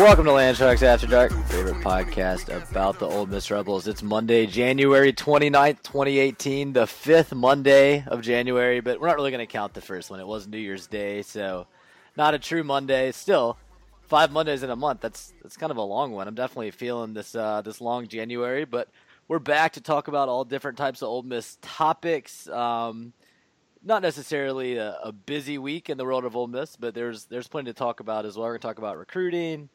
Welcome to Landsharks After Dark, favorite podcast about the Ole Miss Rebels. It's Monday, January 29th, 2018, the fifth Monday of January, but we're not really going to count the first one. It was New Year's Day, so not a true Monday. Still, 5 Mondays in a month, that's kind of a long one. I'm definitely feeling this long January, but we're back to talk about all different types of Ole Miss topics. Not necessarily a busy week in the world of Ole Miss, but there's plenty to talk about as well. We're going to talk about recruiting.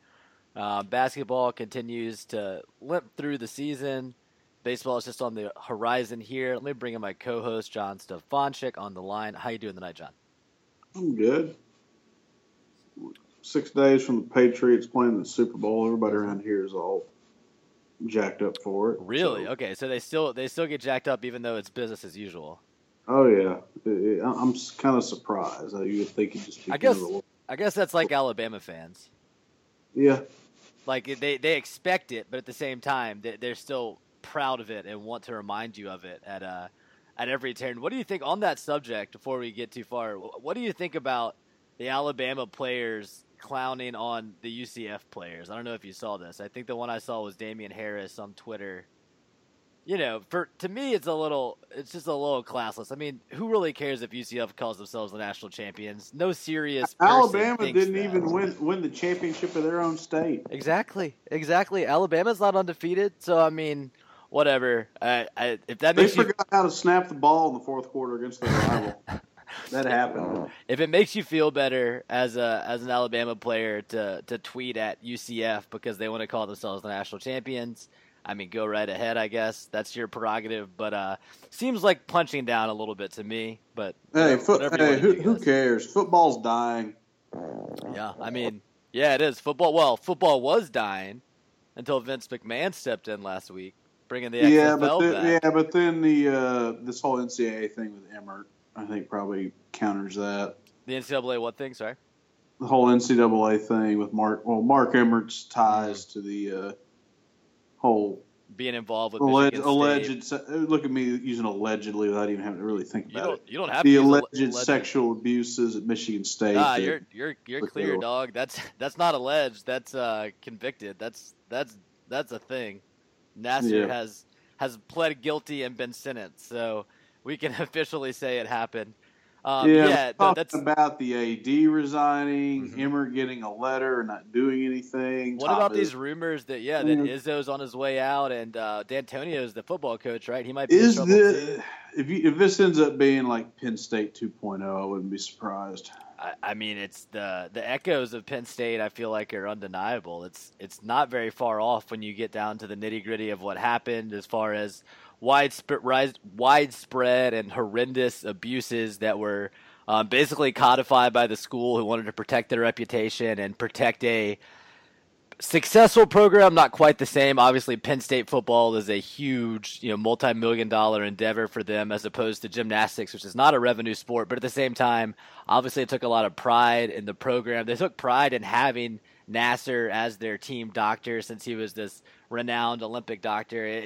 Basketball continues to limp through the season. Baseball is just on the horizon here. Let me bring in my co-host, John Stefanchik, on the line. How you doing tonight, John? I'm good. 6 days from the Patriots playing the Super Bowl. Everybody around here is all jacked up for it. Really? So. Okay, so they still get jacked up even though it's business as usual. Oh, yeah. I'm kind of surprised. You would think it'd just be I guess that's like Alabama fans. Yeah. Like, they expect it, but at the same time, they're still proud of it and want to remind you of it at every turn. What do you think, on that subject, before we get too far, what do you think about the Alabama players clowning on the UCF players? I don't know if you saw this. I think the one I saw was Damian Harris on Twitter. You know, it's just a little classless. I mean, who really cares if UCF calls themselves the national champions? No serious person Alabama didn't that. Even win the championship of their own state. Exactly. Alabama's not undefeated, so I mean, whatever. If that makes forgot how to snap the ball in the fourth quarter against their rival. That happened. If it makes you feel better as an Alabama player to tweet at UCF because they want to call themselves the national champions. I mean, go right ahead, I guess. That's your prerogative. But seems like punching down a little bit to me. But who cares? Football's dying. Yeah, I mean, yeah, it is. Football was dying until Vince McMahon stepped in last week, bringing the XFL back. Yeah, but then this whole NCAA thing with Emmert, I think, probably counters that. The NCAA what thing, sorry? The whole NCAA thing with Mark Emmert's ties to the whole being involved with alleged look at me using allegedly without even having to really think about it. You don't have the alleged sexual abuses at Michigan State. Ah, you're clear, dog. That's not alleged. That's convicted. That's a thing. Nasser has pled guilty and been sentenced, so we can officially say it happened. That's about the AD resigning, Emmer getting a letter and not doing anything. What about these rumors that Izzo's on his way out and D'Antonio is the football coach, right? He might be in trouble too. If this ends up being like Penn State 2.0, I wouldn't be surprised. I mean, it's the echoes of Penn State. I feel like are undeniable. It's not very far off when you get down to the nitty gritty of what happened as far as widespread and horrendous abuses that were basically codified by the school who wanted to protect their reputation and protect a successful program. Not quite the same. Obviously, Penn State football is a huge, multi-million-dollar endeavor for them as opposed to gymnastics, which is not a revenue sport. But at the same time, obviously, it took a lot of pride in the program. They took pride in having Nasser as their team doctor since he was this renowned Olympic doctor.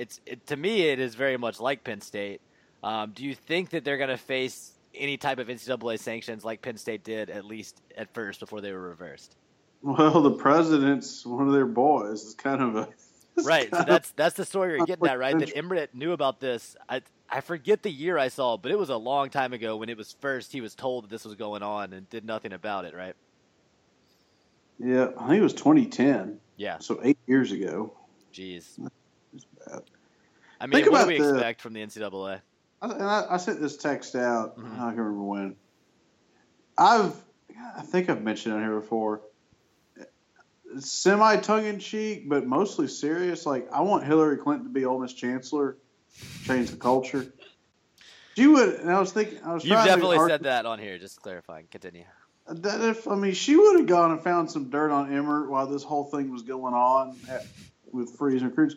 To me, it is very much like Penn State. Do you think that they're going to face any type of NCAA sanctions like Penn State did, at least at first, before they were reversed? Well, the president's one of their boys. It's kind of a... Right, so that's the story you're getting at, right? That Emmert knew about this. I forget the year I saw, but it was a long time ago when it was first. He was told that this was going on and did nothing about it, right? Yeah, I think it was 2010. Yeah. So 8 years ago. Jeez. It's bad. I mean, what do we expect from the NCAA? I sent this text out. I don't remember when. I think I've mentioned it here before. Semi tongue-in-cheek, but mostly serious. Like, I want Hillary Clinton to be Ole Miss Chancellor, change the culture. She would, and I was thinking, I was. You've definitely said that on here. Just clarifying. Continue. That if I mean, she would have gone and found some dirt on Emmert while this whole thing was going on with frees and recruits.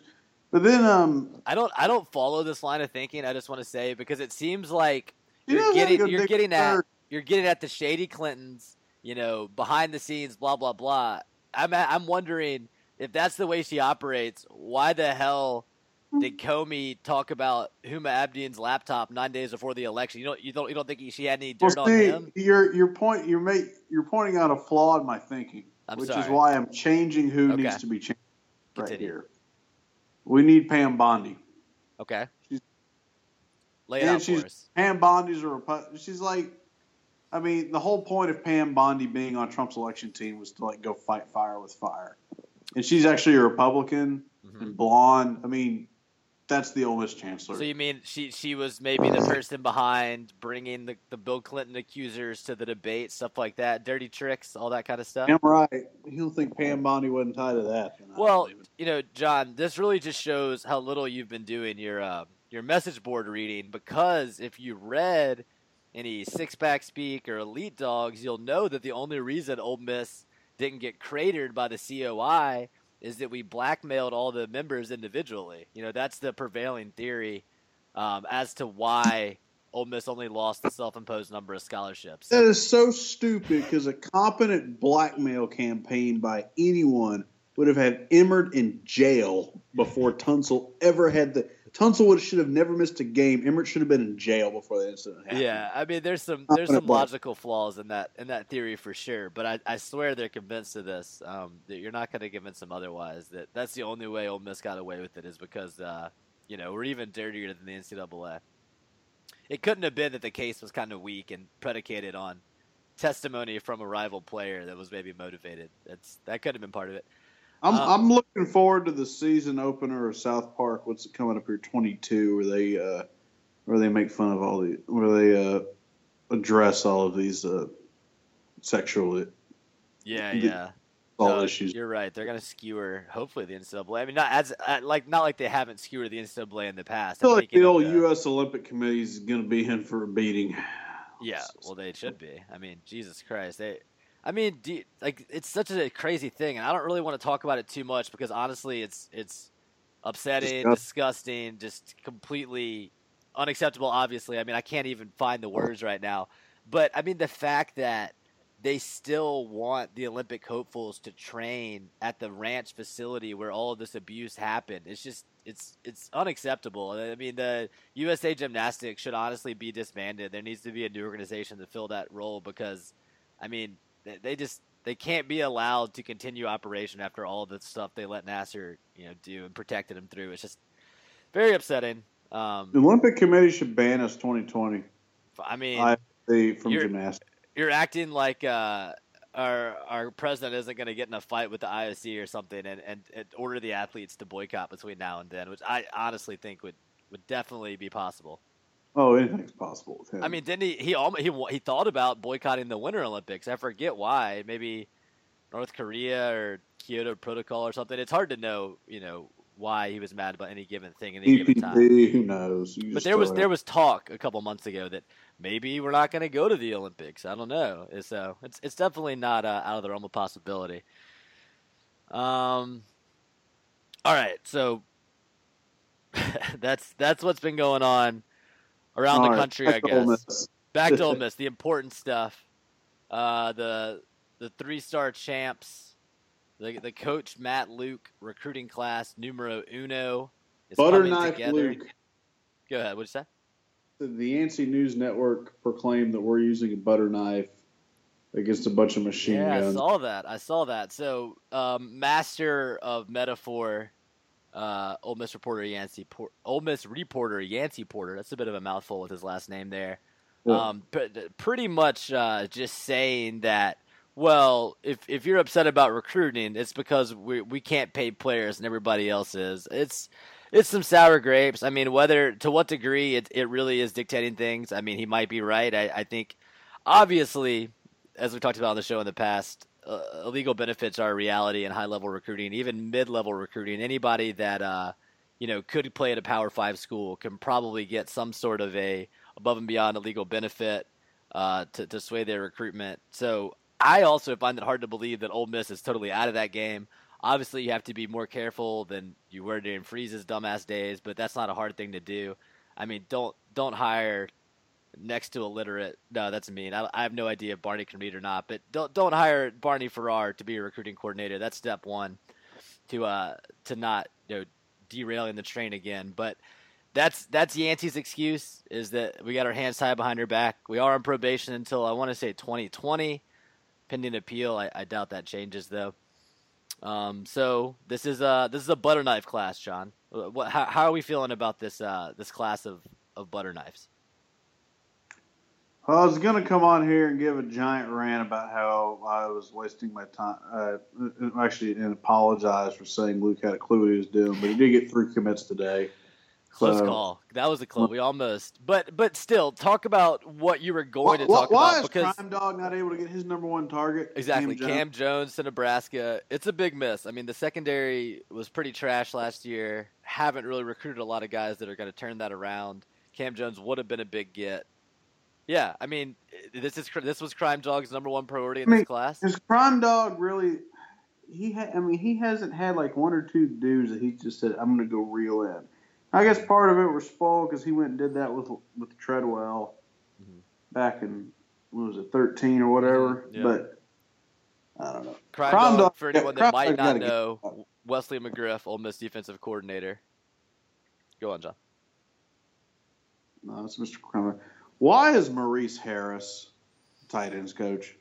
But then, I don't follow this line of thinking. I just want to say because it seems like you're getting at the shady Clintons, you know, behind the scenes, blah blah blah. I'm wondering if that's the way she operates. Why the hell did Comey talk about Huma Abedin's laptop 9 days before the election? You don't think she had any dirt on him? You're pointing out a flaw in my thinking, which is why I'm changing who needs to be changed right here. We need Pam Bondi. Okay, lay it out for us. Pam Bondi's a Republican. She's like, I mean, the whole point of Pam Bondi being on Trump's election team was to like go fight fire with fire, and she's actually a Republican and blonde. I mean. That's the Ole Miss chancellor. So you mean she was maybe the person behind bringing the Bill Clinton accusers to the debate, stuff like that, dirty tricks, all that kind of stuff? Damn right. You don't think Pam Bondi wasn't tied to that. Well, you know, John, this really just shows how little you've been doing your message board reading, because if you read any Six-Pack Speak or Elite Dogs, you'll know that the only reason Ole Miss didn't get cratered by the COI is that we blackmailed all the members individually. You know, that's the prevailing theory as to why Ole Miss only lost the self-imposed number of scholarships. That is so stupid because a competent blackmail campaign by anyone would have had Emmert in jail before Tunsil ever had the – Tunsil should have never missed a game. Emmert should have been in jail before the incident happened. Yeah, I mean, there's some logical flaws in that theory for sure. But I swear they're convinced of this. That you're not going to convince them otherwise. That's the only way Ole Miss got away with it is because you know, we're even dirtier than the NCAA. It couldn't have been that the case was kind of weak and predicated on testimony from a rival player that was maybe motivated. That could have been part of it. I'm looking forward to the season opener of South Park. What's it coming up here? 22, where they make fun of all the, where they address all of these sexual. Yeah. All issues. You're right. They're gonna skewer hopefully the NCAA. I mean, not like they haven't skewered the NCAA in the past. I feel like the old U.S. Olympic Committee is gonna be in for a beating. Yeah. Well, they should be. I mean, Jesus Christ, it's such a crazy thing, and I don't really want to talk about it too much because honestly, it's upsetting, disgusting, just completely unacceptable. Obviously, I mean, I can't even find the words right now. But I mean, the fact that they still want the Olympic hopefuls to train at the ranch facility where all of this abuse happened, it's unacceptable. I mean, the USA Gymnastics should honestly be disbanded. There needs to be a new organization to fill that role because, I mean. They can't be allowed to continue operation after all the stuff they let Nasser, you know, do and protected him through. It's just very upsetting. The Olympic Committee should ban us 2020. I mean, from gymnastics. You're acting like our president isn't going to get in a fight with the IOC or something and order the athletes to boycott between now and then, which I honestly think would definitely be possible. Oh, anything's possible with him. I mean, didn't he thought about boycotting the Winter Olympics. I forget why. Maybe North Korea or Kyoto Protocol or something. It's hard to know, you know, why he was mad about any given thing at any given time. Who knows? But there was talk a couple months ago that maybe we're not going to go to the Olympics. I don't know. So it's definitely not out of the realm of possibility. All right, so that's what's been going on. Around the country, I guess. Back to Ole Miss, the important stuff. The three-star champs, the coach Matt Luke recruiting class numero uno is coming together. Luke. Go ahead. What did you say? The Yancey News Network proclaimed that we're using a butter knife against a bunch of machine guns. I saw that. So, master of metaphor. Ole Miss reporter Yancey Porter. That's a bit of a mouthful with his last name there. Yeah. Pretty much just saying that. Well, if you're upset about recruiting, it's because we can't pay players and everybody else is. It's some sour grapes. I mean, whether to what degree it really is dictating things. I mean, he might be right. I think obviously, as we talked about on the show in the past. Illegal benefits are a reality in high-level recruiting, even mid-level recruiting. Anybody that could play at a Power 5 school can probably get some sort of a above and beyond a legal benefit to sway their recruitment. So I also find it hard to believe that Ole Miss is totally out of that game. Obviously, you have to be more careful than you were during Freeze's dumbass days, but that's not a hard thing to do. I mean, don't hire next to illiterate. No, that's mean. I have no idea if Barney can read or not, but don't hire Barney Farrar to be a recruiting coordinator. That's step one to not derailing the train again. But that's Yancey's excuse, is that we got our hands tied behind our back. We are on probation until, I want to say, 2020, pending appeal. I doubt that changes though. So this is a butter knife class, John. How are we feeling about this class of butter knives? Well, I was going to come on here and give a giant rant about how I was wasting my time. And apologize for saying Luke had a clue what he was doing, but he did get 3 commits today. Close call. That was a clue. We almost. But still, talk about what you were going to talk about. Why is Crime Dog not able to get his number 1 target? Exactly. Cam Jones to Nebraska. It's a big miss. I mean, the secondary was pretty trash last year. Haven't really recruited a lot of guys that are going to turn that around. Cam Jones would have been a big get. Yeah, I mean, this was Crime Dog's number 1 priority in this class. Is Crime Dog really? He hasn't had like 1 or 2 dudes that he just said, "I'm going to go reel in." I guess part of it was spoiled because he went and did that with Treadwell back in 13 or whatever. Yeah. But I don't know. Crime Dog, for anyone that might not know, Wesley McGriff, Ole Miss defensive coordinator. Go on, John. No, it's Mr. Crime. Why is Maurice Harris tight ends coach?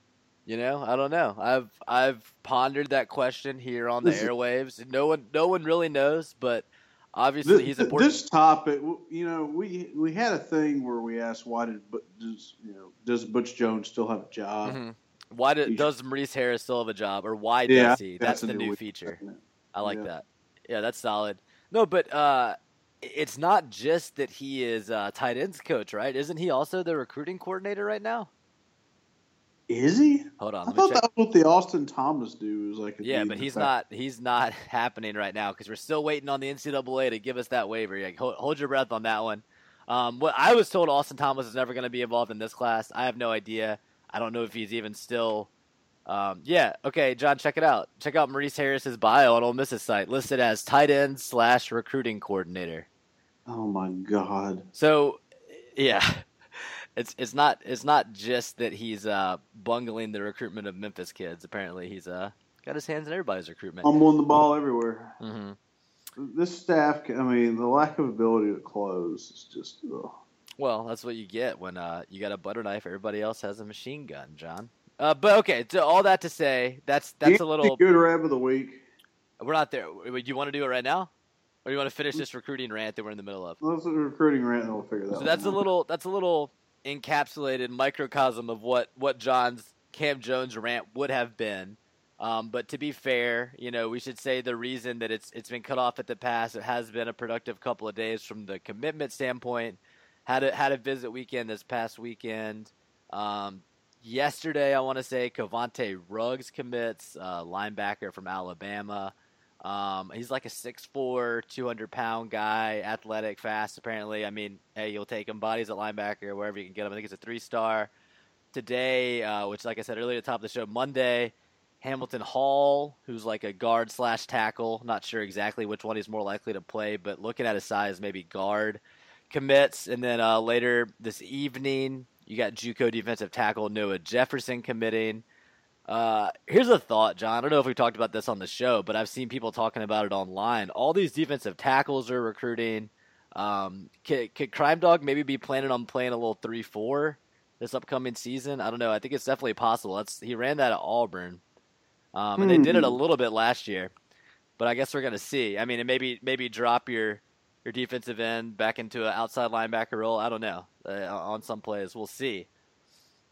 I don't know. I've pondered that question here on the airwaves. No one really knows, but obviously he's important. This topic, we had a thing where we asked why does Butch Jones still have a job? Mm-hmm. Does Maurice Harris still have a job, or why does he? That's the new feature. I like that. Yeah, that's solid. No, but it's not just that he is tight ends coach, right? Isn't he also the recruiting coordinator right now? Is he? Hold on. I thought that was what the Austin Thomas dude was like. Yeah, but he's not happening right now because we're still waiting on the NCAA to give us that waiver. Like, hold your breath on that one. What I was told, Austin Thomas is never going to be involved in this class. I have no idea. I don't know if he's even still. Yeah. Okay, John, check it out. Check out Maurice Harris's bio on Ole Miss's site, listed as tight end / recruiting coordinator. Oh my God. So, yeah, it's not just that he's bungling the recruitment of Memphis kids. Apparently, he's got his hands in everybody's recruitment. I'm on the ball everywhere. Mm-hmm. This staff, the lack of ability to close is just. Ugh. Well, that's what you get when you got a butter knife. Everybody else has a machine gun, John. But okay, so all that to say, that's a little good rant of the week. We're not there. Do you want to do it right now? Or do you want to finish this recruiting rant that we're in the middle of? Let's do the recruiting rant, and we'll figure that out. So that's a little encapsulated microcosm of what John's Cam Jones rant would have been. But to be fair, we should say the reason that it's been cut off at the pass, it has been a productive couple of days from the commitment standpoint. Had a visit weekend this past weekend. Yesterday, I want to say, Kavonte Ruggs commits, linebacker from Alabama. He's like a 6'4", 200-pound guy, athletic, fast, apparently. I mean, hey, you'll take him. Bodies at linebacker, wherever you can get him. I think it's a 3-star. Today, which, like I said earlier at the top of the show, Monday, Hamilton Hall, who's like a guard / tackle. Not sure exactly which one he's more likely to play, but looking at his size, maybe guard, commits. And then later this evening, you got JUCO defensive tackle Noah Jefferson committing. Here's a thought, John. I don't know if we talked about this on the show, but I've seen people talking about it online. All these defensive tackles are recruiting. Could Crime Dog maybe be planning on playing a little 3-4 this upcoming season? I don't know. I think it's definitely possible. He ran that at Auburn, and they did it a little bit last year. But I guess we're going to see. I mean, and maybe drop your defensive end back into an outside linebacker role. I don't know. On some plays, we'll see.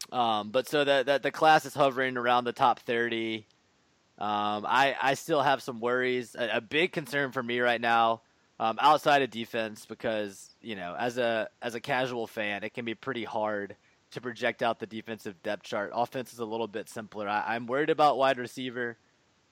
But so that the class is hovering around the top 30. I still have some worries. A big concern for me right now, outside of defense, because as a casual fan, it can be pretty hard to project out the defensive depth chart. Offense is a little bit simpler. I'm worried about wide receiver.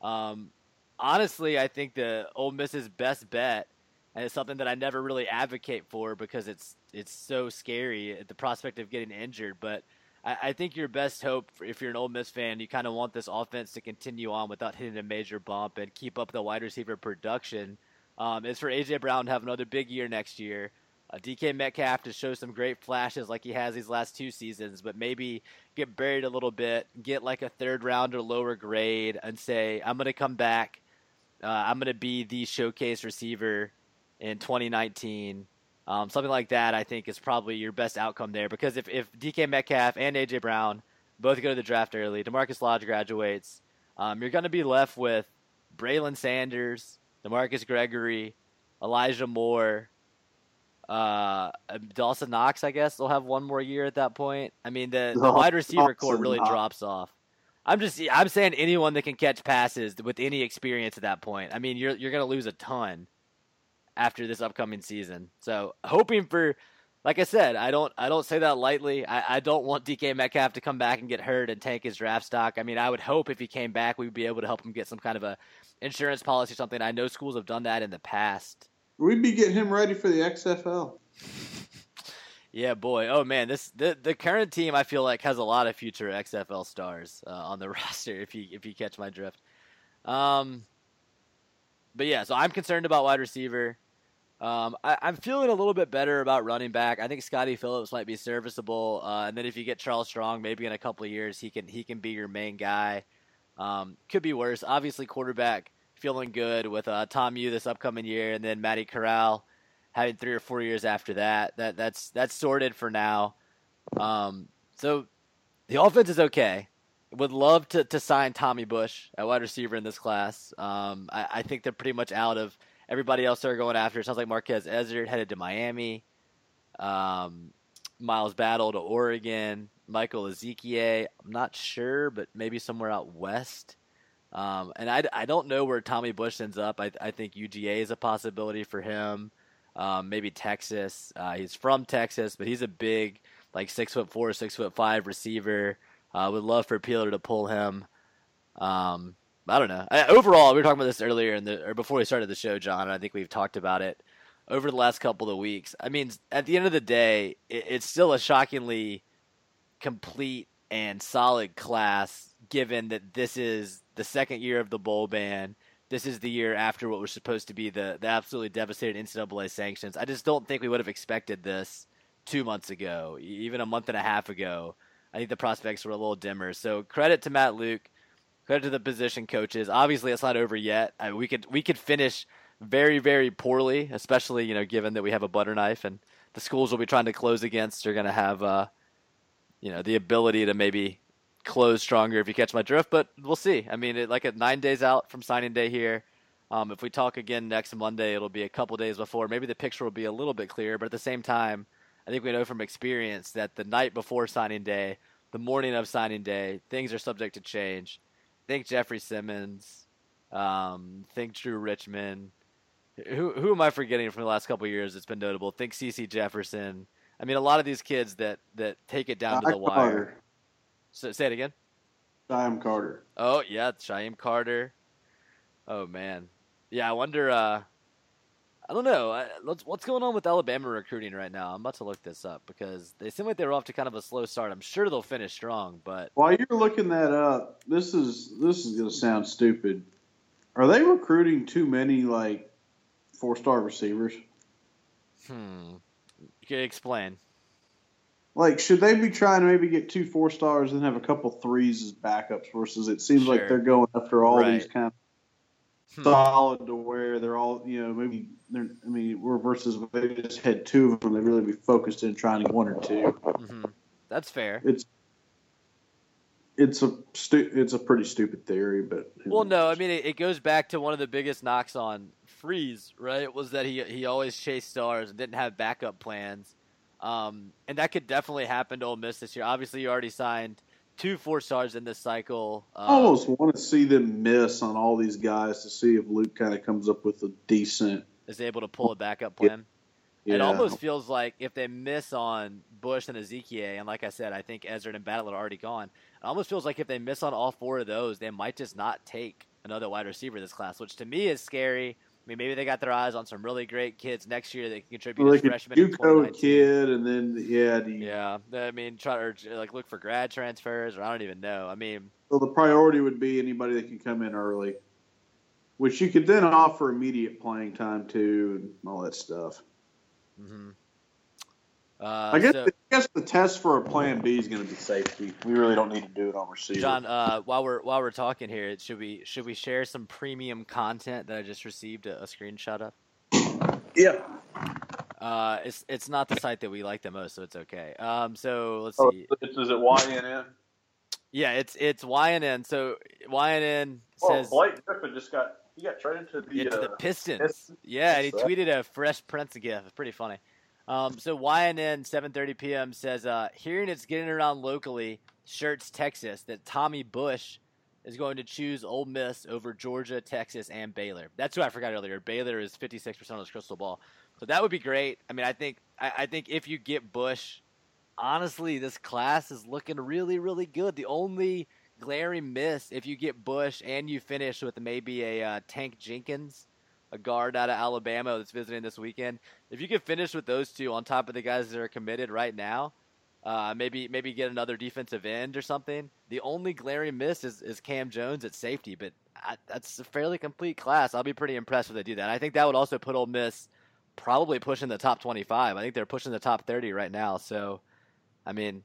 Honestly, I think the Ole Miss's best bet And it's something that I never really advocate for because it's so scary at the prospect of getting injured. But I think your best hope, if you're an Ole Miss fan, you kind of want this offense to continue on without hitting a major bump and keep up the wide receiver production, is for A.J. Brown to have another big year next year. D.K. Metcalf to show some great flashes like he has these last two seasons, but maybe get buried a little bit, get like a third round or lower grade, and say, I'm going to come back. I'm going to be the showcase receiver in 2019. Something like that, I think, is probably your best outcome there. Because if D.K. Metcalf and A.J. Brown both go to the draft early, DeMarcus Lodge graduates, you're going to be left with Braylon Sanders, DeMarcus Gregory, Elijah Moore, Dawson Knox, I guess, will have one more year at that point. I mean, the wide receiver core really drops off. I'm saying anyone that can catch passes with any experience at that point. I mean, you're going to lose a ton after this upcoming season. So hoping for, like I said, I don't say that lightly. I don't want DK Metcalf to come back and get hurt and tank his draft stock. I mean, I would hope if he came back, we'd be able to help him get some kind of a insurance policy or something. I know schools have done that in the past. We'd be getting him ready for the XFL. Yeah, boy. Oh, man. The current team, I feel like, has a lot of future XFL stars on the roster, if you catch my drift. But, yeah, so I'm concerned about wide receiver. I'm feeling a little bit better about running back. I think Scotty Phillips might be serviceable. And then if you get Charles Strong, maybe in a couple of years, he can be your main guy. Could be worse. Obviously, quarterback. Feeling good with Tom Yu this upcoming year, and then Matty Corral having 3 or 4 years after that. That's sorted for now. So the offense is okay. Would love to sign Tommy Bush at wide receiver in this class. I think they're pretty much out of everybody else they're going after. It sounds like Marquez Ezard headed to Miami. Miles Battle to Oregon. Michael Ezekiel, I'm not sure, but maybe somewhere out west. And I don't know where Tommy Bush ends up. I think UGA is a possibility for him. Maybe Texas. He's from Texas, but he's a big, like 6'4", 6'5" receiver. Would love for Peeler to pull him. I don't know. Overall, we were talking about this earlier or before we started the show, John, and I think we've talked about it over the last couple of weeks. I mean, at the end of the day, it's still a shockingly complete and solid class, given that this is the second year of the bowl ban. This is the year after what was supposed to be the absolutely devastating NCAA sanctions. I just don't think we would have expected this 2 months ago, even a month and a half ago. I think the prospects were a little dimmer. So credit to Matt Luke, credit to the position coaches. Obviously, it's not over yet. I mean, we could finish very, very poorly, especially, given that we have a butter knife and the schools we'll be trying to close against are going to have the ability to maybe close stronger, if you catch my drift, but we'll see. I mean, like at 9 days out from signing day here, if we talk again next Monday, it'll be a couple days before. Maybe the picture will be a little bit clearer, but at the same time, I think we know from experience that the night before signing day, the morning of signing day, things are subject to change. Think Jeffrey Simmons, think Drew Richmond. Who am I forgetting from the last couple of years that's been notable? Think CeCe Jefferson. I mean, a lot of these kids that take it down to the wire. So, say it again. Shyam Carter. Oh, yeah, Shyam Carter. Oh, man. Yeah, I wonder, I don't know. What's going on with Alabama recruiting right now? I'm about to look this up because they seem like they were off to kind of a slow start. I'm sure they'll finish strong, but... While you're looking that up, this is going to sound stupid. Are they recruiting too many, like, four-star receivers? You can explain. Like, should they be trying to maybe get 2 4 stars and have a couple threes as backups versus it seems sure. Like they're going after all right. These kind of solid to where they're all, maybe they're, I mean, we're versus they just had two of them. They really be focused in trying to get one or two. Mm-hmm. That's fair. It's a pretty stupid theory, but well, no, I mean it goes back to one of the biggest knocks on Freeze, right? Was that he always chased stars and didn't have backup plans. And that could definitely happen to Ole Miss this year. Obviously, you already signed 2 4 stars in this cycle. I almost want to see them miss on all these guys to see if Luke kind of comes up with a decent. Is able to pull a backup plan. Yeah. It almost feels like if they miss on Bush and Ezekiel, and like I said, I think Ezard and Battle are already gone. It almost feels like if they miss on all four of those, they might just not take another wide receiver this class, which to me is scary. mean, maybe they got their eyes on some really great kids next year that can contribute as freshmen. Like a UCO kid, and then, I mean, look for grad transfers, or I don't even know. I mean, well, the priority would be anybody that can come in early, which you could then offer immediate playing time to and all that stuff. Mm-hmm. I guess the test for a plan B is going to be safety. We really don't need to do it on receiver. John, while we're talking here, should we share some premium content that I just received a screenshot of? Yeah. It's not the site that we like the most, so it's okay. So let's see. Is it YNN? Yeah, it's YNN. So YNN says Blake Griffin got traded to the Pistons. Yeah, and he tweeted a Fresh Prince gif. It's pretty funny. So YNN 7:30 p.m. says, hearing it's getting around locally, Shirts, Texas, that Tommy Bush is going to choose Ole Miss over Georgia, Texas, and Baylor. That's who I forgot earlier. Baylor is 56% on his crystal ball. So that would be great. I mean, I think if you get Bush, honestly, this class is looking really, really good. The only glaring miss, if you get Bush and you finish with maybe a Tank Jenkins, a guard out of Alabama that's visiting this weekend. If you could finish with those two on top of the guys that are committed right now, maybe get another defensive end or something. The only glaring miss is Cam Jones at safety, but that's a fairly complete class. I'll be pretty impressed if they do that. I think that would also put Ole Miss probably pushing the top 25. I think they're pushing the top 30 right now. So, I mean,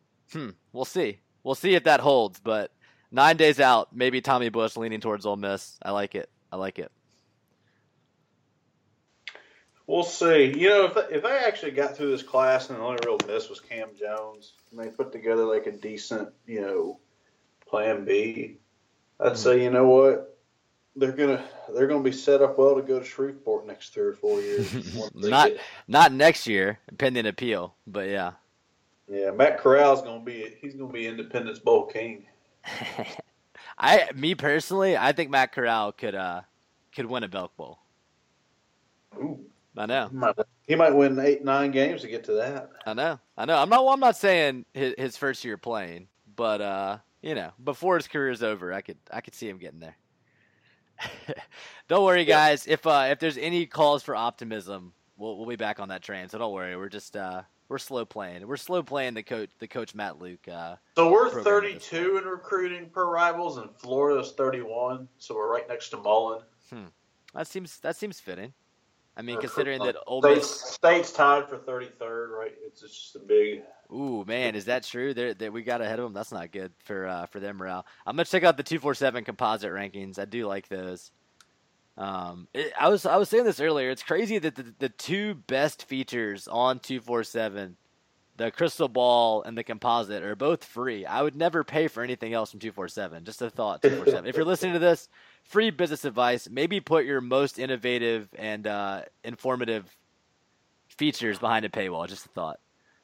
we'll see. We'll see if that holds, but 9 days out, maybe Tommy Bush leaning towards Ole Miss. I like it. We'll see. You know, if they actually got through this class and the only real miss was Cam Jones, and they put together like a decent, plan B, I'd say, you know what, they're gonna be set up well to go to Shreveport next 3 or 4 years. not next year, pending appeal, but yeah. Yeah, Matt Corral's he's gonna be Independence Bowl king. I think Matt Corral could win a Belk Bowl. Ooh. I know. He might win 8-9 games to get to that. I know. I'm not saying his first year playing, but before his career's over, I could see him getting there. Don't worry, guys. Yeah. If there's any calls for optimism, we'll be back on that train. So don't worry. We're just we're slow playing. We're slow playing the coach Matt Luke. So we're 32 in recruiting per Rivals, and Florida's 31. So we're right next to Mullen. That seems fitting. I mean, considering that Ole Miss State's tied for 33rd, right? It's just a big. Ooh, man, is that true? That we got ahead of them. That's not good for their morale. I'm gonna check out the 247 composite rankings. I do like those. I was saying this earlier. It's crazy that the two best features on 247, the crystal ball and the composite, are both free. I would never pay for anything else from 247. Just a thought, 247. If you're listening to this. Free business advice. Maybe put your most innovative and informative features behind a paywall. Just a thought.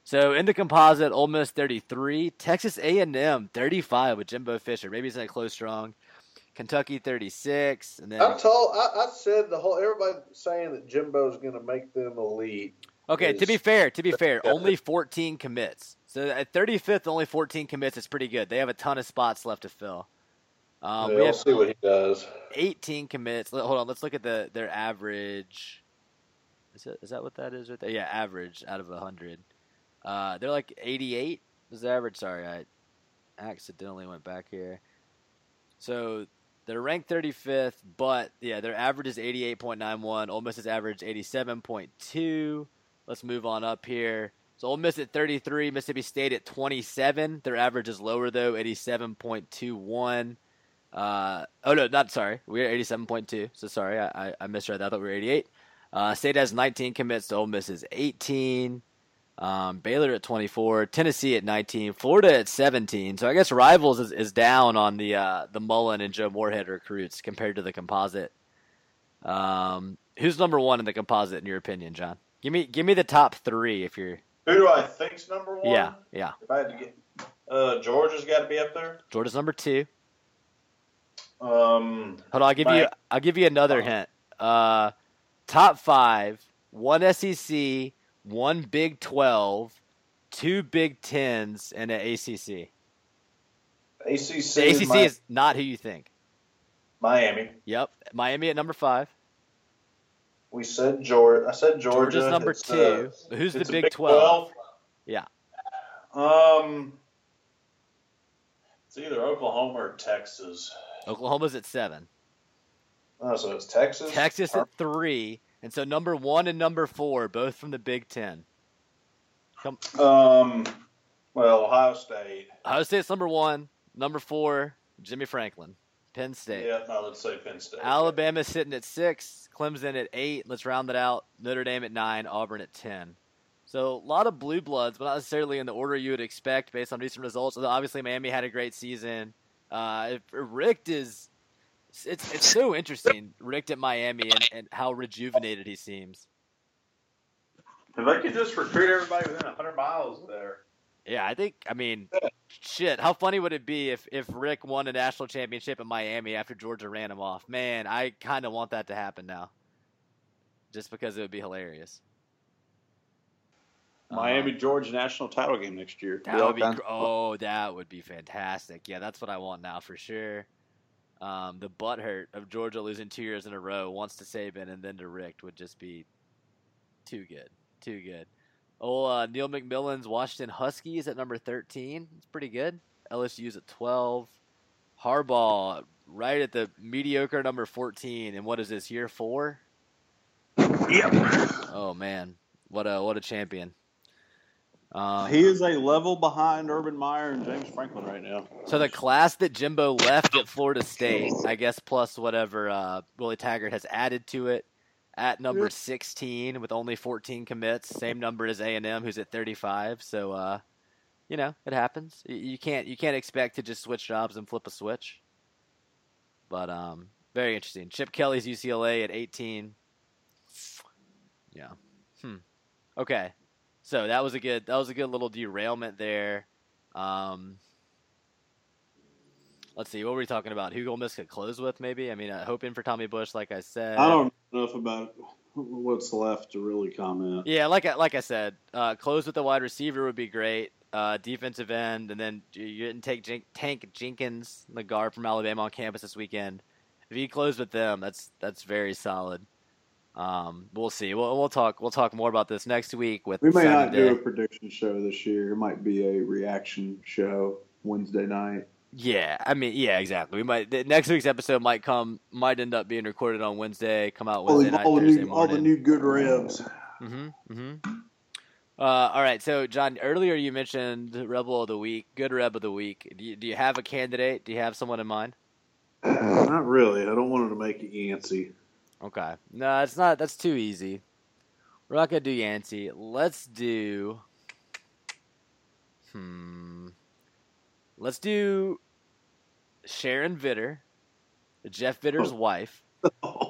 So in the composite, Ole Miss 33, Texas A&M 35 with Jimbo Fisher. Maybe it's in a close strong. Kentucky 36, and then everybody saying that Jimbo's going to make them elite. Okay, to be fair, only 14 commits. So at 35th, only 14 commits is pretty good. They have a ton of spots left to fill. We'll see what he does. 18 commits. Hold on. Let's look at their average. Is that what that is right there? Yeah, average out of 100. They're like 88 is the average. Sorry, I accidentally went back here. So they're ranked 35th, but, yeah, their average is 88.91. Ole Miss is average 87.2. Let's move on up here. So Ole Miss at 33, Mississippi State at 27. Their average is lower, though, 87.21. We're 87.2. So sorry, I misread that. I thought we were 88. State has 19 commits to Ole Miss is 18. Baylor at 24. Tennessee at 19. Florida at 17. So I guess Rivals is down on the Mullen and Joe Moorhead recruits compared to the composite. Who's number one in the composite in your opinion, John? Give me the top three if you're. Who do I think's number one? Yeah. If I had to get, Georgia's got to be up there. Georgia's number two. Hold on, I'll give you another hint. Top five: one SEC, one Big 12, two Big 10s, and an ACC. ACC is not who you think. Miami. Yep, Miami at number 5. We said Georgia. I said Georgia. Georgia's number two. Who's the Big 12? Yeah. It's either Oklahoma or Texas. Oklahoma's at 7. Oh, so it's Texas? Texas at 3. And so number 1 and number 4, both from the Big 10. Well, Ohio State. Ohio State's number 1. Number 4, Jimmy Franklin. Penn State. Yeah, no, let's say Penn State. Alabama's sitting at 6. Clemson at 8. Let's round it out. Notre Dame at 9. Auburn at 10. So a lot of blue bloods, but not necessarily in the order you would expect based on recent results. Although obviously Miami had a great season. Richt is – it's so interesting, Richt at Miami and how rejuvenated he seems. If I could just recruit everybody within 100 miles there. Yeah, I think – I mean, shit, how funny would it be if Richt won a national championship in Miami after Georgia ran him off? Man, I kind of want that to happen now just because it would be hilarious. Miami-Georgia national title game next year. That would be, that would be fantastic. Yeah, that's what I want now for sure. The butthurt of Georgia losing 2 years in a row, once to Saban and then to Richt, would just be too good. Too good. Oh, Neil McMillan's Washington Huskies at number 13. It's pretty good. LSU's at 12. Harbaugh right at the mediocre number 14. And what is this, year 4? Yep. Oh, man. What a champion. He is a level behind Urban Meyer and James Franklin right now. So the class that Jimbo left at Florida State, I guess, plus whatever Willie Taggart has added to it, at number 16 with only 14 commits, same number as A&M, who's at 35. So, you know, it happens. You can't expect to just switch jobs and flip a switch. But very interesting. Chip Kelly's UCLA at 18. Yeah. Okay. So that was a good little derailment there. Let's see, what were we talking about? Who Ole Miss could close with, maybe? I mean, hoping for Tommy Bush, like I said. I don't know enough about what's left to really comment. Yeah, like I said, close with the wide receiver would be great. Defensive end, and then you didn't take Tank Jenkins, the guard from Alabama, on campus this weekend. If you close with them, that's very solid. We'll see. We'll talk more about this next week. We may not do a prediction show this year. It might be a reaction show Wednesday night. Yeah, I mean, yeah, exactly. We might next week's episode might end up being recorded on Wednesday. Come out Wednesday night, Thursday morning. All the new good ribs. All right. So, John, earlier you mentioned Rebel of the Week, good Reb of the Week. Do you have a candidate? Do you have someone in mind? Not really. I don't want to make it Yancey. Okay. No, it's not. That's too easy. We're not going to do Yancey. Let's do... Let's do Sharon Vitter, Jeff Vitter's wife.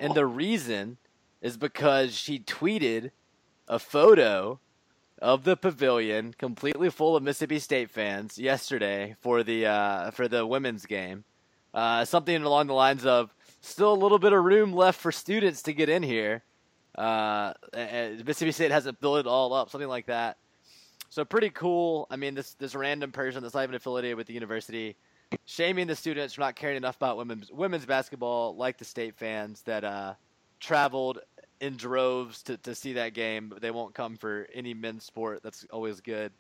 And the reason is because she tweeted a photo of the pavilion completely full of Mississippi State fans yesterday for the women's game. Something along the lines of, still a little bit of room left for students to get in here. Mississippi State hasn't filled it all up, something like that. So pretty cool. I mean, this random person that's not even affiliated with the university, shaming the students for not caring enough about women's basketball, like the state fans that traveled in droves to see that game. But they won't come for any men's sport. That's always good.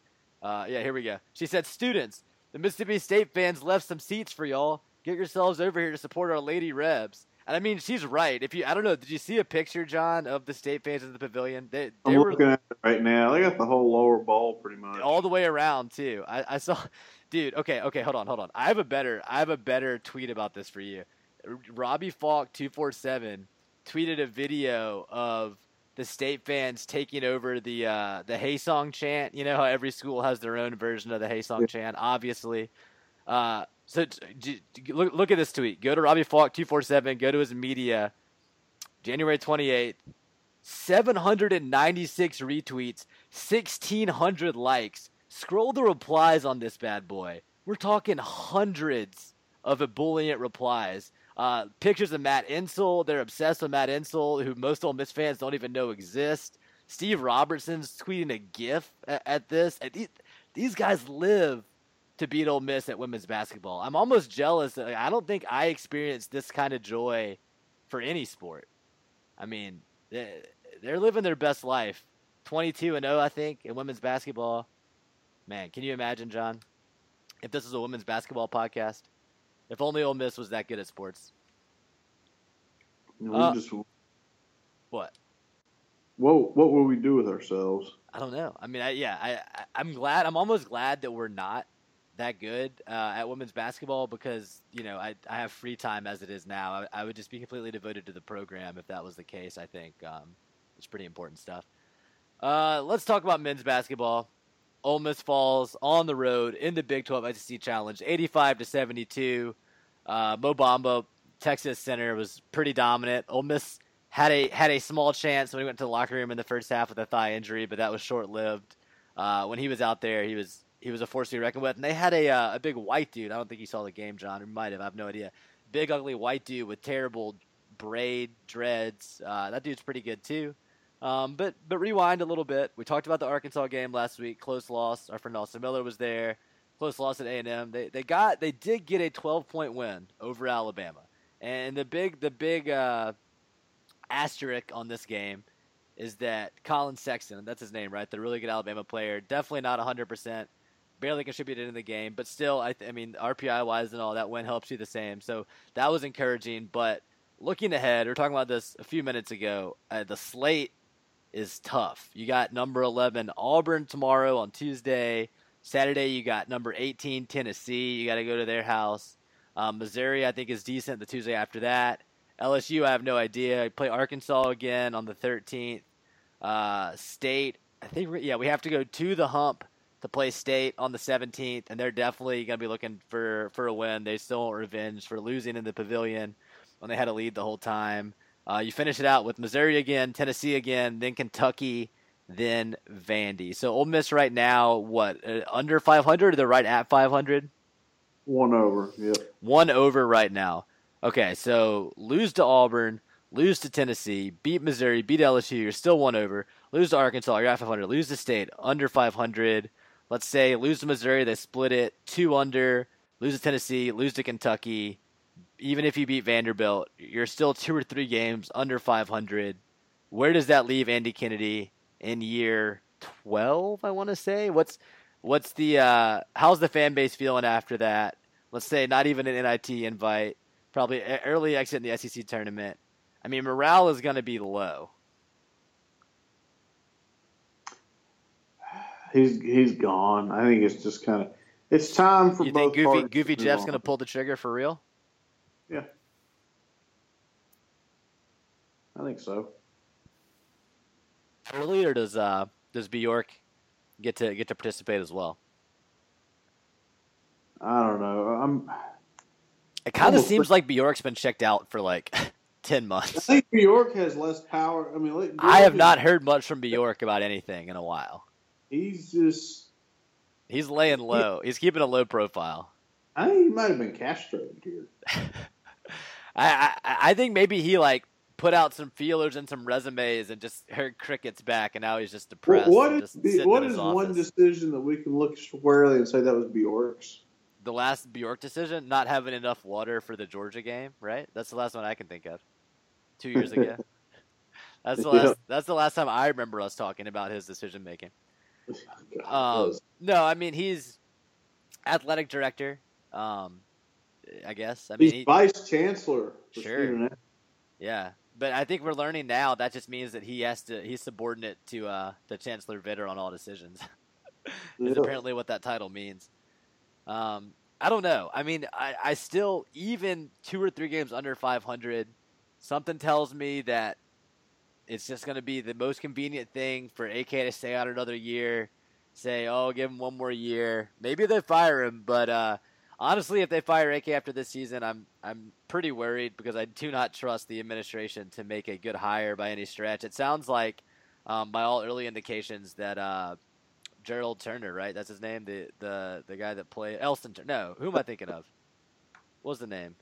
Yeah, here we go. She said, students, the Mississippi State fans left some seats for y'all. Get yourselves over here to support our Lady Rebs. And, I mean, she's right. I don't know. Did you see a picture, John, of the state fans in the pavilion? They I'm looking at it right now. They got the whole lower bowl pretty much. All the way around, too. I saw – dude, okay, hold on. I have a better tweet about this for you. Robbie Falk 247 tweeted a video of the state fans taking over the Hey Song chant. You know how every school has their own version of the Hey Song chant, obviously. So look at this tweet. Go to Robbie Falk 247. Go to his media. January 28th, 796 retweets, 1,600 likes. Scroll the replies on this bad boy. We're talking hundreds of ebullient replies. Pictures of Matt Insel. They're obsessed with Matt Insel, who most Ole Miss fans don't even know exists. Steve Robertson's tweeting a GIF at this. And these guys live to beat Ole Miss at women's basketball. I'm almost jealous. I don't think I experienced this kind of joy for any sport. I mean, They're living their best life. 22-0, I think, in women's basketball. Man, can you imagine, John, if this is a women's basketball podcast? If only Ole Miss was that good at sports. What? What will we do with ourselves? I don't know. I mean, I'm glad. I'm almost glad that we're not that good at women's basketball because, you know, I have free time as it is now. I would just be completely devoted to the program if that was the case, I think. It's pretty important stuff. Let's talk about men's basketball. Ole Miss falls on the road in the Big 12 SEC Challenge, 85-72. Mo Bamba, Texas center, was pretty dominant. Ole Miss had a small chance when he went to the locker room in the first half with a thigh injury, but that was short-lived. When he was out there, he was a force to be reckoned with. And they had a big white dude. I don't think you saw the game, John. Or might have. I have no idea. Big, ugly white dude with terrible braid dreads. That dude's pretty good, too. But rewind a little bit. We talked about the Arkansas game last week. Close loss. Our friend Austin Miller was there. Close loss at A&M. They did get a 12-point win over Alabama. And the big asterisk on this game is that Colin Sexton, that's his name, right? The really good Alabama player, definitely not 100%. Barely contributed in the game, but still, I mean, RPI wise and all that win helps you the same. So that was encouraging. But looking ahead, we were talking about this a few minutes ago. The slate is tough. You got number 11 Auburn tomorrow on Tuesday. Saturday you got number 18 Tennessee. You got to go to their house. Missouri I think is decent the Tuesday after that. LSU I have no idea. I play Arkansas again on the 13th. State I think we have to go to the hump to play State on the 17th, and they're definitely going to be looking for a win. They still want revenge for losing in the Pavilion when they had a lead the whole time. You finish it out with Missouri again, Tennessee again, then Kentucky, then Vandy. So Ole Miss right now, what, under 500? Or they're right at 500? One over, yep. One over right now. Okay, so lose to Auburn, lose to Tennessee, beat Missouri, beat LSU, you're still one over. Lose to Arkansas, you're at 500. Lose to State, under 500. Let's say lose to Missouri, they split it, 2 under. Lose to Tennessee, lose to Kentucky. Even if you beat Vanderbilt, you're still 2 or 3 games under 500. Where does that leave Andy Kennedy in year 12, I want to say? What's the how's the fan base feeling after that? Let's say not even an NIT invite, probably early exit in the SEC tournament. I mean, morale is going to be low. He's gone. I think it's just kind of it's time for you both. You think Goofy Jeff's going to pull the trigger for real? Yeah, I think so. Early, or does Bjork get to participate as well? I don't know. It kind of seems like Bjork's been checked out for like 10 months. I think Bjork has less power. I mean, I have not heard much from Bjork about anything in a while. He's laying low. He's keeping a low profile. I think he might have been castrated here. I think maybe he like put out some feelers and some resumes and just heard crickets back, and now he's just depressed. What is one decision that we can look squarely and say that was Bjork's? The last Bjork decision, not having enough water for the Georgia game, right? That's the last one I can think of. 2 years ago. That's the last time I remember us talking about his decision making. No, I mean he's athletic director. I guess. I mean, he's vice chancellor. Sure. Yeah, but I think we're learning now that just means that he's subordinate to the Chancellor Vitter on all decisions. Is apparently what that title means. I don't know. I mean, I still even 2 or 3 games under 500. Something tells me that it's just going to be the most convenient thing for AK to stay out another year. Say, oh, give him one more year. Maybe they fire him, but. Honestly, if they fire AK after this season, I'm pretty worried because I do not trust the administration to make a good hire by any stretch. It sounds like, by all early indications, that Gerald Turner, right? That's his name, the guy that played Elston Turner. No, who am I thinking of? What was the name?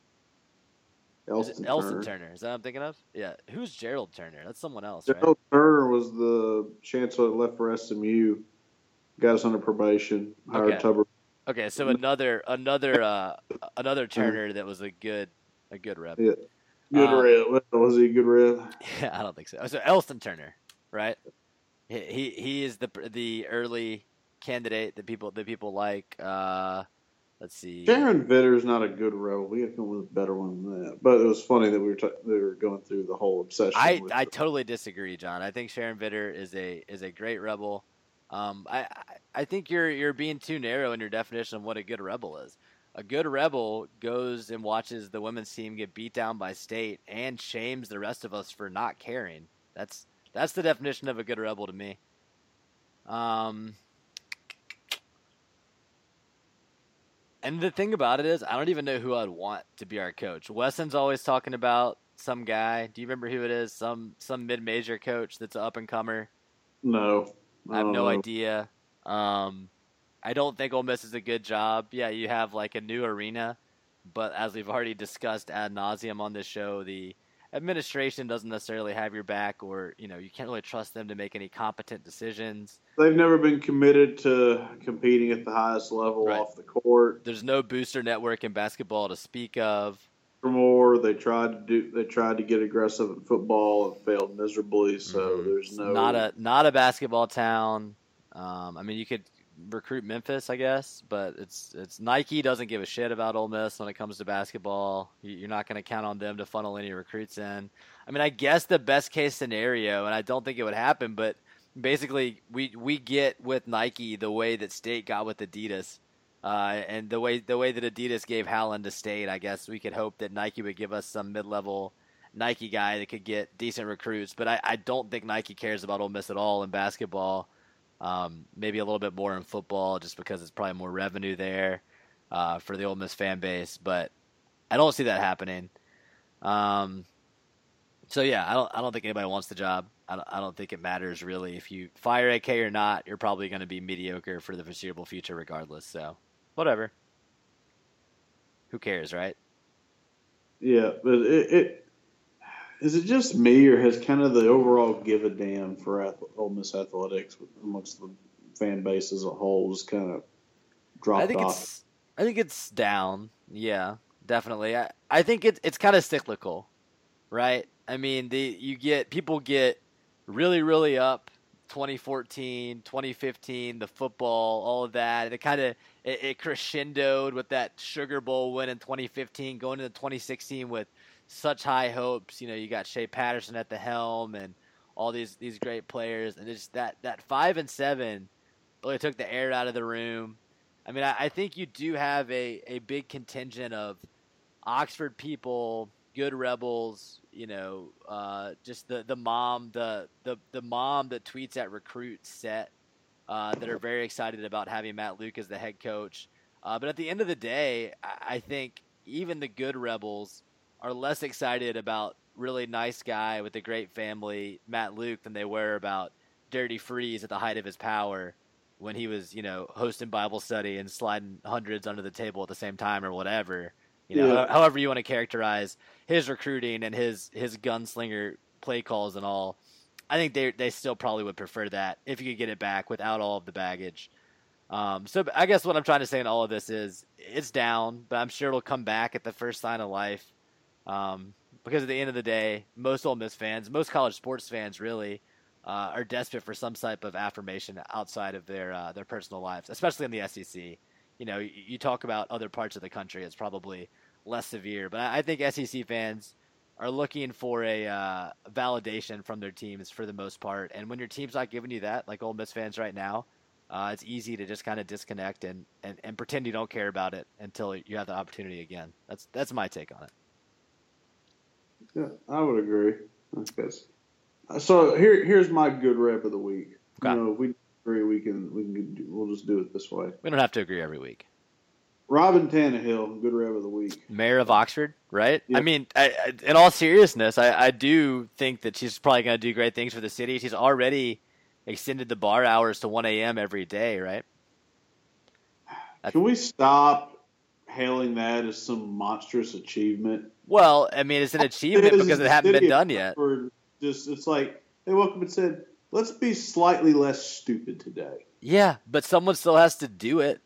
Elston Turner. Is that what I'm thinking of? Yeah. Who's Gerald Turner? That's someone else. Gerald Turner was the chancellor that left for SMU, got us under probation, hired Tupper. Okay, so another Turner that was a good rep. Yeah. Good red. Was he a good red? Yeah, I don't think so. So Elston Turner, right? He is the early candidate that people like. Let's see. Sharon Vitter's not a good rebel. We had to come with a better one than that. But it was funny that we were going through the whole obsession. I totally disagree, John. I think Sharon Vitter is a great rebel. I think you're being too narrow in your definition of what a good rebel is. A good rebel goes and watches the women's team get beat down by State and shames the rest of us for not caring. That's the definition of a good rebel to me. And the thing about it is, I don't even know who I'd want to be our coach. Wesson's always talking about some guy. Do you remember who it is? Some mid-major coach that's an up-and-comer? No. I have no idea. I don't think Ole Miss is a good job. Yeah, you have like a new arena, but as we've already discussed ad nauseum on this show, the administration doesn't necessarily have your back, or you can't really trust them to make any competent decisions. They've never been committed to competing at the highest level off the court. There's no booster network in basketball to speak of. More, they tried to get aggressive in football and failed miserably. So there's not a basketball town. I mean, you could recruit Memphis, I guess, but it's Nike doesn't give a shit about Ole Miss when it comes to basketball. You're not going to count on them to funnel any recruits in. I mean, I guess the best case scenario, and I don't think it would happen, but basically we get with Nike the way that State got with Adidas, and the way that Adidas gave Howland to State. I guess we could hope that Nike would give us some mid-level Nike guy that could get decent recruits, but I don't think Nike cares about Ole Miss at all in basketball. Maybe a little bit more in football, just because it's probably more revenue there for the Ole Miss fan base. But I don't see that happening. So yeah, I don't think anybody wants the job. I don't think it matters really if you fire AK or not. You're probably going to be mediocre for the foreseeable future, regardless. So whatever. Who cares, right? Yeah, but it is it just me, or has kind of the overall give a damn for Ole Miss athletics amongst the fan base as a whole just kind of dropped off? I think it's down. Yeah, definitely. I think it's kind of cyclical, right? I mean, people get really, really up 2014, 2015, the football, all of that. And it crescendoed with that Sugar Bowl win in 2015, going into 2016 with such high hopes. You got Shea Patterson at the helm and all these great players, and it's that 5-7 really took the air out of the room. I mean, I think you do have a big contingent of Oxford people, good rebels, just the mom that tweets at recruit set that are very excited about having Matt Luke as the head coach. But at the end of the day, I think even the good rebels are less excited about really nice guy with a great family, Matt Luke, than they were about Dirty Freeze at the height of his power when he was, hosting Bible study and sliding hundreds under the table at the same time or whatever. However you want to characterize his recruiting and his gunslinger play calls and all. I think they still probably would prefer that if you could get it back without all of the baggage. So I guess what I'm trying to say in all of this is it's down, but I'm sure it'll come back at the first sign of life. Because at the end of the day, most Ole Miss fans, most college sports fans really, are desperate for some type of affirmation outside of their personal lives, especially in the SEC. You talk about other parts of the country, it's probably less severe, but I think SEC fans are looking for a validation from their teams for the most part. And when your team's not giving you that, like Ole Miss fans right now, it's easy to just kind of disconnect and pretend you don't care about it until you have the opportunity again. That's my take on it. Yeah, I would agree. So here's my good rep of the week. Okay. If we agree, we'll just do it this way. We don't have to agree every week. Robin Tannehill, good rep of the week. Mayor of Oxford, right? Yeah. I mean, in all seriousness, I do think that she's probably going to do great things for the city. She's already extended the bar hours to 1 a.m. every day, right? Can we stop hailing that as some monstrous achievement? Well, I mean, it's an achievement because it hasn't been done yet. It's like they woke up and said, "Let's be slightly less stupid today." Yeah, but someone still has to do it.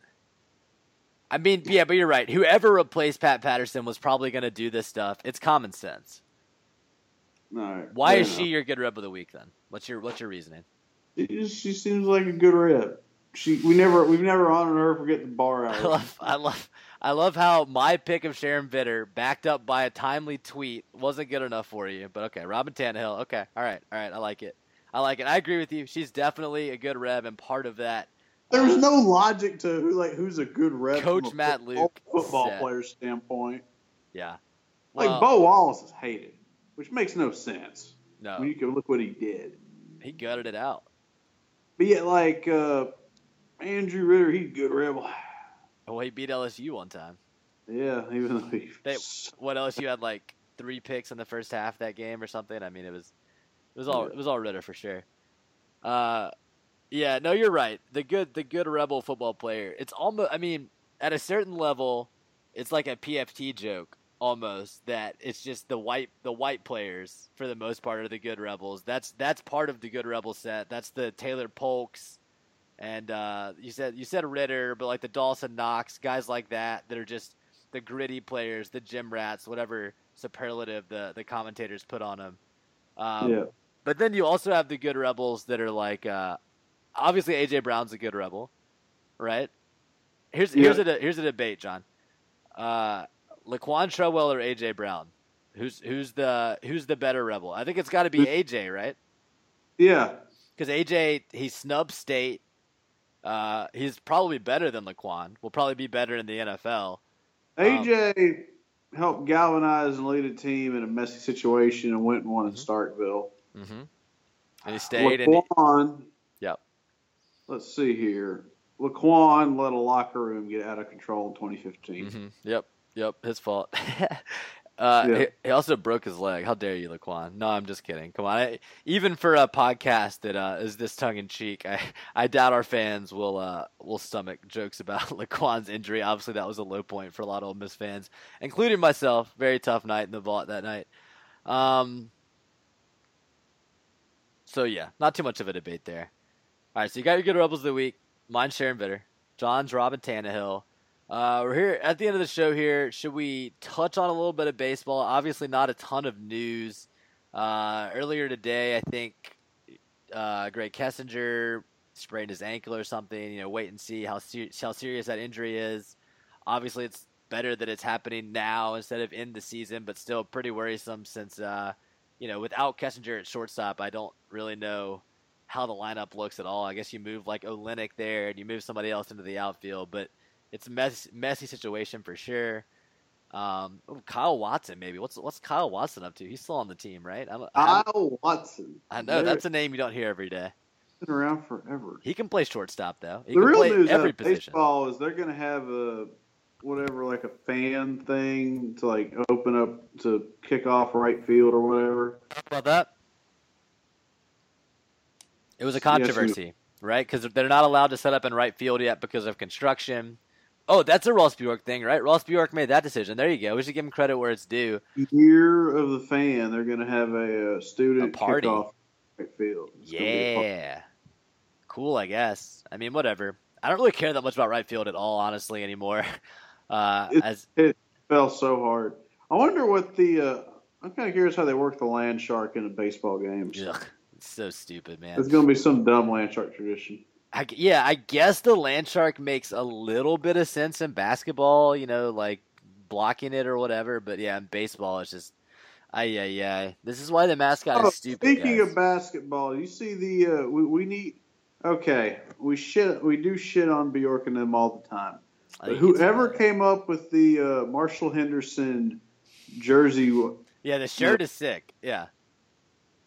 I mean, yeah, but you're right. Whoever replaced Pat Patterson was probably going to do this stuff. It's common sense. No. Why is she your good rep of the week then? What's your reasoning? She seems like a good rep. We've never honored her for getting the bar out. I love how my pick of Sharon Bitter, backed up by a timely tweet, wasn't good enough for you. But okay, Robin Tannehill. Okay, all right. I like it. I agree with you. She's definitely a good rep, and part of that. There's no logic to who's a good rep. Coach from a Matt Luke, football player standpoint. Yeah, Bo Wallace is hated, which makes no sense. No, when you can look what he did. He gutted it out. But yet, Andrew Ritter, he's a good rebel. Oh, he beat LSU one time. Yeah, even though LSU had three picks in the first half of that game or something. I mean, it was all Ritter for sure. Yeah, no, you're right. The good rebel football player. It's almost, I mean, at a certain level, it's like a PFT joke almost that it's just the white players for the most part are the good rebels. That's part of the good rebel set. That's the Taylor Polks and you said Ritter, but the Dawson Knox guys like that are just the gritty players, the gym rats, whatever superlative the commentators put on them. Yeah. But then you also have the good rebels that are obviously, A.J. Brown's a good rebel, right? Here's a debate, John. Laquan Treadwell or A.J. Brown? Who's the better rebel? I think it's got to be A.J., right? Yeah. Because A.J., he snubs State. He's probably better than Laquan. Will probably be better in the NFL. A.J. helped galvanize and lead a team in a messy situation and went and won in Starkville. Mm-hmm. And he stayed. Laquan... Let's see here. Laquan let a locker room get out of control in 2015. Mm-hmm. Yep. His fault. He also broke his leg. How dare you, Laquan? No, I'm just kidding. Come on. Even for a podcast that is this tongue-in-cheek, I doubt our fans will stomach jokes about Laquan's injury. Obviously, that was a low point for a lot of Ole Miss fans, including myself. Very tough night in the vault that night. So, yeah, not too much of a debate there. All right, so you got your good rebels of the week. Mine's Sharon Bitter. John's Robin Tannehill. We're here at the end of the show here. Should we touch on a little bit of baseball? Obviously not a ton of news. Earlier today, I think Greg Kessinger sprained his ankle or something. Wait and see how serious that injury is. Obviously, it's better that it's happening now instead of in the season, but still pretty worrisome since, without Kessinger at shortstop, I don't really know how the lineup looks at all. I guess you move Olynyk there and you move somebody else into the outfield, but it's a messy situation for sure. Kyle Watson, maybe. What's Kyle Watson up to? He's still on the team, right? Kyle Watson. I know that's a name you don't hear every day. Been around forever. He can play shortstop though. He the can real play news every out of position. Baseball is they're going to have a a fan thing to open up to kick off right field or whatever. How about that? It was a controversy, right? Because they're not allowed to set up in right field yet because of construction. Oh, that's a Ross Bjork thing, right? Ross Bjork made that decision. There you go. We should give him credit where it's due. Year of the fan, they're going to have a student party kickoff right field. Yeah. Cool, I guess. I mean, whatever. I don't really care that much about right field at all, honestly, anymore. It fell so hard. I wonder what I'm kind of curious how they work the Landshark in a baseball game. Ugh. So stupid, man. It's going to be some dumb Landshark tradition. I guess the Landshark makes a little bit of sense in basketball, blocking it or whatever. But, yeah, in baseball, it's just, this is why the mascot is stupid, speaking guys. Of basketball, you see the we need – okay, we do shit on Bjork and them all the time. But whoever came up with the Marshall Henderson jersey – yeah, the shirt is sick. Yeah.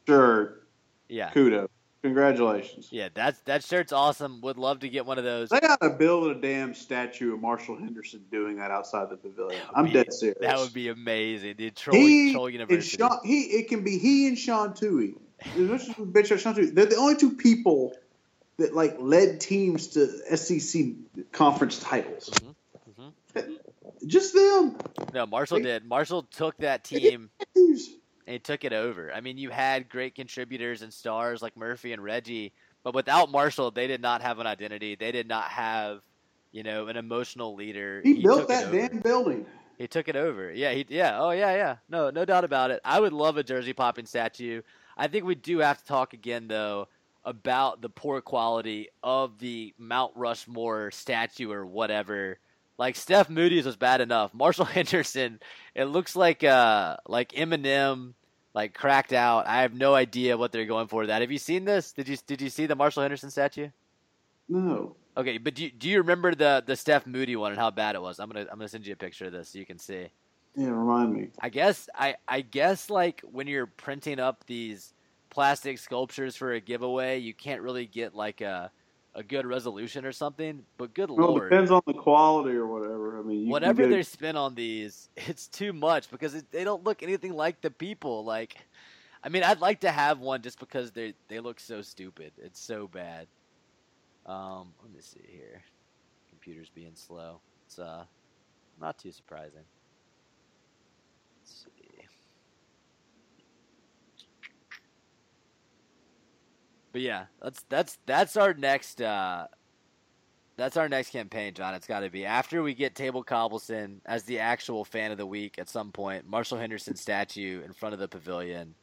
Sure. Yeah. Kudos. Congratulations. Yeah, that shirt's awesome. Would love to get one of those. They gotta build a damn statue of Marshall Henderson doing that outside the pavilion. I'm dead serious. That would be amazing. The Troll University. It can be he and Sean Tuohy. They're the only two people that led teams to SEC conference titles. Mm-hmm. Mm-hmm. Just them. No, Marshall did. Marshall took that team. And took it over. I mean, you had great contributors and stars like Murphy and Reggie, but without Marshall, they did not have an identity. They did not have, an emotional leader. He built that damn building. He took it over. Yeah, yeah. No doubt about it. I would love a jersey popping statue. I think we do have to talk again, though, about the poor quality of the Mount Rushmore statue or whatever. Like, Steph Moody's was bad enough. Marshall Henderson, it looks like Eminem, like, cracked out. I have no idea what they're going for that. Have you seen this? Did you see the Marshall Henderson statue? No. Okay, but do you remember the Steph Moody one and how bad it was? I'm gonna send you a picture of this so you can see. Yeah, remind me. I guess like when you're printing up these plastic sculptures for a giveaway, you can't really get like a good resolution or something. But Lord, it depends on the quality or whatever. I mean, whatever they spend on these, it's too much because they don't look anything like the people. Like, I mean, I'd like to have one just because they look so stupid. It's so bad. Let me see here. Computer's being slow. It's not too surprising. Let's see. But yeah, that's our next campaign, John. It's got to be after we get Table Cobbleson as the actual fan of the week at some point. Marshall Henderson statue in front of the pavilion.